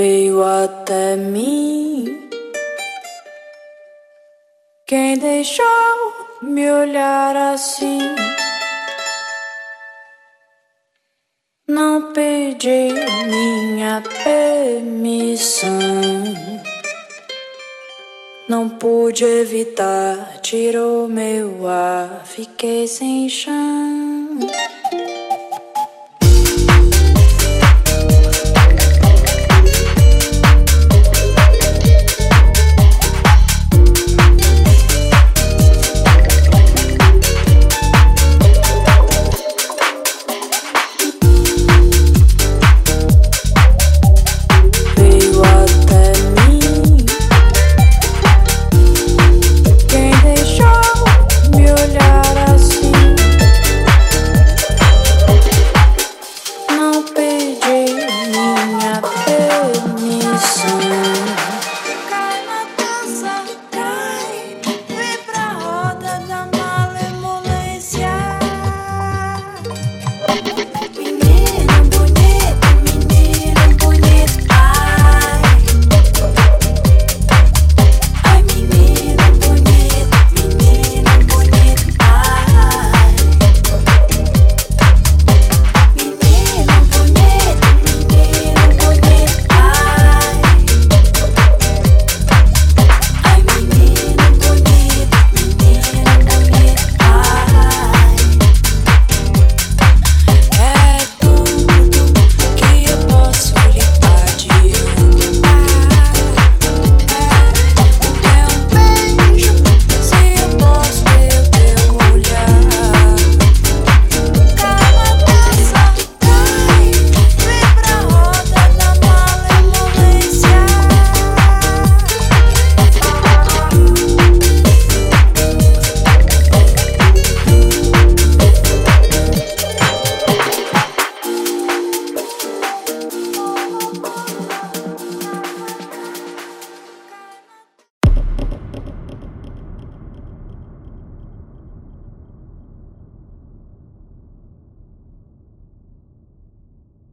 Be what they mean. Quem deixou me olhar assim? Não pedi minha permissão. Não pude evitar, tirou meu ar, fiquei sem chão.